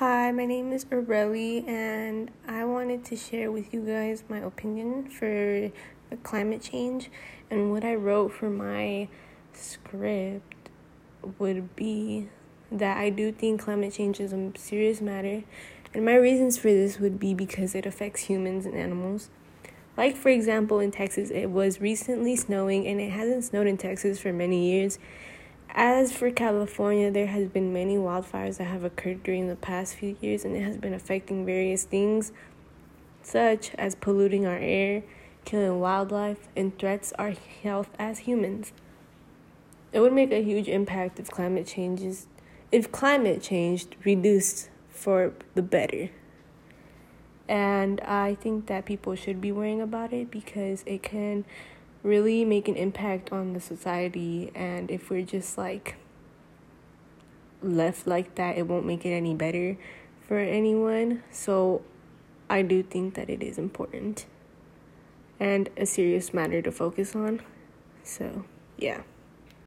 Hi, my name is Areli, and I wanted to share with you guys my opinion for climate change. And what I wrote for my script would be that I do think climate change is a serious matter, and my reasons for this would be because it affects humans and animals. Like, for example, in Texas, it was recently snowing, and it hasn't snowed in Texas for many years. As for California, there has been many wildfires that have occurred during the past few years, and it has been affecting various things, such as polluting our air, killing wildlife, and threats our health as humans. It would make a huge impact if climate change reduced for the better. And I think that people should be worrying about it because it can really make an impact on the society, and if we're just left like that, it won't make it any better for anyone. So I do think that it is important and a serious matter to focus on. So yeah.